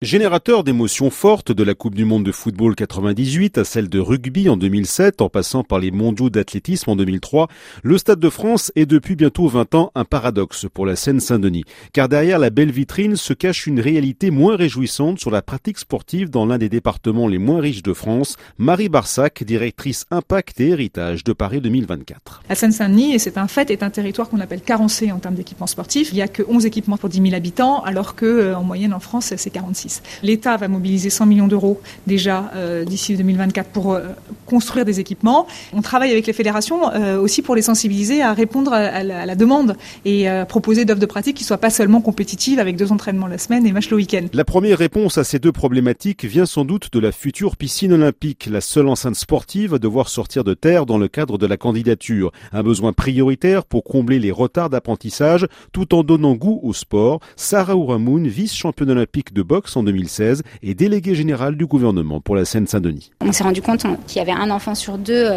Générateur d'émotions fortes de la Coupe du monde de football 98 à celle de rugby en 2007 en passant par les Mondiaux d'athlétisme en 2003, le Stade de France est depuis bientôt 20 ans un paradoxe pour la Seine-Saint-Denis. Car derrière la belle vitrine se cache une réalité moins réjouissante sur la pratique sportive dans l'un des départements les moins riches de France, Marie Barsacq, directrice Impact et Héritage de Paris 2024. La Seine-Saint-Denis, et c'est un fait, est un territoire qu'on appelle carencé en termes d'équipements sportifs. Il n'y a que 11 équipements pour 10 000 habitants alors qu'en moyenne en France c'est 46. L'État va mobiliser 100 millions d'euros déjà d'ici 2024 pour construire des équipements. On travaille avec les fédérations aussi pour les sensibiliser à répondre à la demande et proposer d'offres de pratique qui ne soient pas seulement compétitives avec 2 entraînements la semaine et match le week-end. La première réponse à ces 2 problématiques vient sans doute de la future piscine olympique, la seule enceinte sportive à devoir sortir de terre dans le cadre de la candidature. Un besoin prioritaire pour combler les retards d'apprentissage tout en donnant goût au sport. Sarah Ouramoun, vice-championne olympique de boxe en 2016 et déléguée générale du gouvernement pour la Seine-Saint-Denis. On s'est rendu compte qu'il y avait un enfant sur 2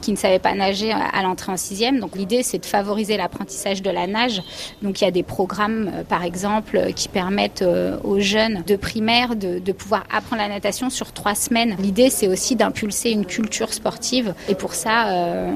qui ne savait pas nager à l'entrée en 6e. Donc l'idée, c'est de favoriser l'apprentissage de la nage. Donc il y a des programmes, par exemple, qui permettent aux jeunes de primaire de pouvoir apprendre la natation sur 3 semaines. L'idée, c'est aussi d'impulser une culture sportive. Et pour ça,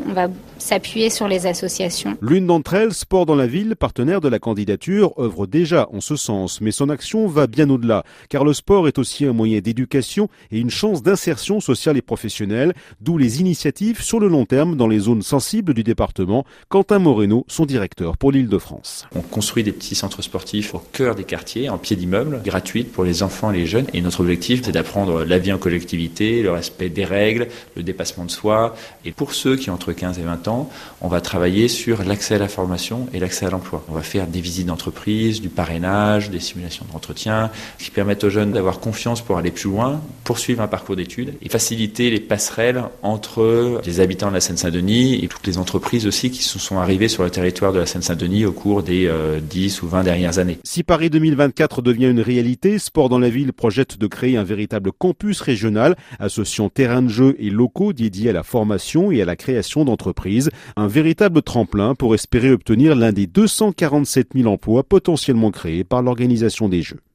on va s'appuyer sur les associations. L'une d'entre elles, Sport dans la ville, partenaire de la candidature, œuvre déjà en ce sens. Mais son action va bien au-delà. Car le sport est aussi un moyen d'éducation et une chance d'insertion sociale et professionnelle, d'où les initiatives sur le long terme dans les zones sensibles du département. Quentin Moreno, son directeur pour l'Île-de-France. On construit des petits centres sportifs au cœur des quartiers, en pied d'immeuble, gratuites pour les enfants et les jeunes. Et notre objectif, c'est d'apprendre la vie en collectivité, le respect des règles, le dépassement de soi. Et pour ceux qui ont entre 15 et 20 ans, on va travailler sur l'accès à la formation et l'accès à l'emploi. On va faire des visites d'entreprise, du parrainage, des simulations d'entretien, qui permettent aux jeunes d'avoir confiance pour aller plus loin, poursuivre un parcours d'études et faciliter les passerelles entre les habitants de la Seine-Saint-Denis et toutes les entreprises aussi qui se sont arrivées sur le territoire de la Seine-Saint-Denis au cours des 10 ou 20 dernières années. Si Paris 2024 devient une réalité, Sport dans la ville projette de créer un véritable campus régional associant terrains de jeu et locaux dédiés à la formation et à la création d'entreprises. Un véritable tremplin pour espérer obtenir l'un des 247 000 emplois potentiellement créés par l'organisation des Jeux.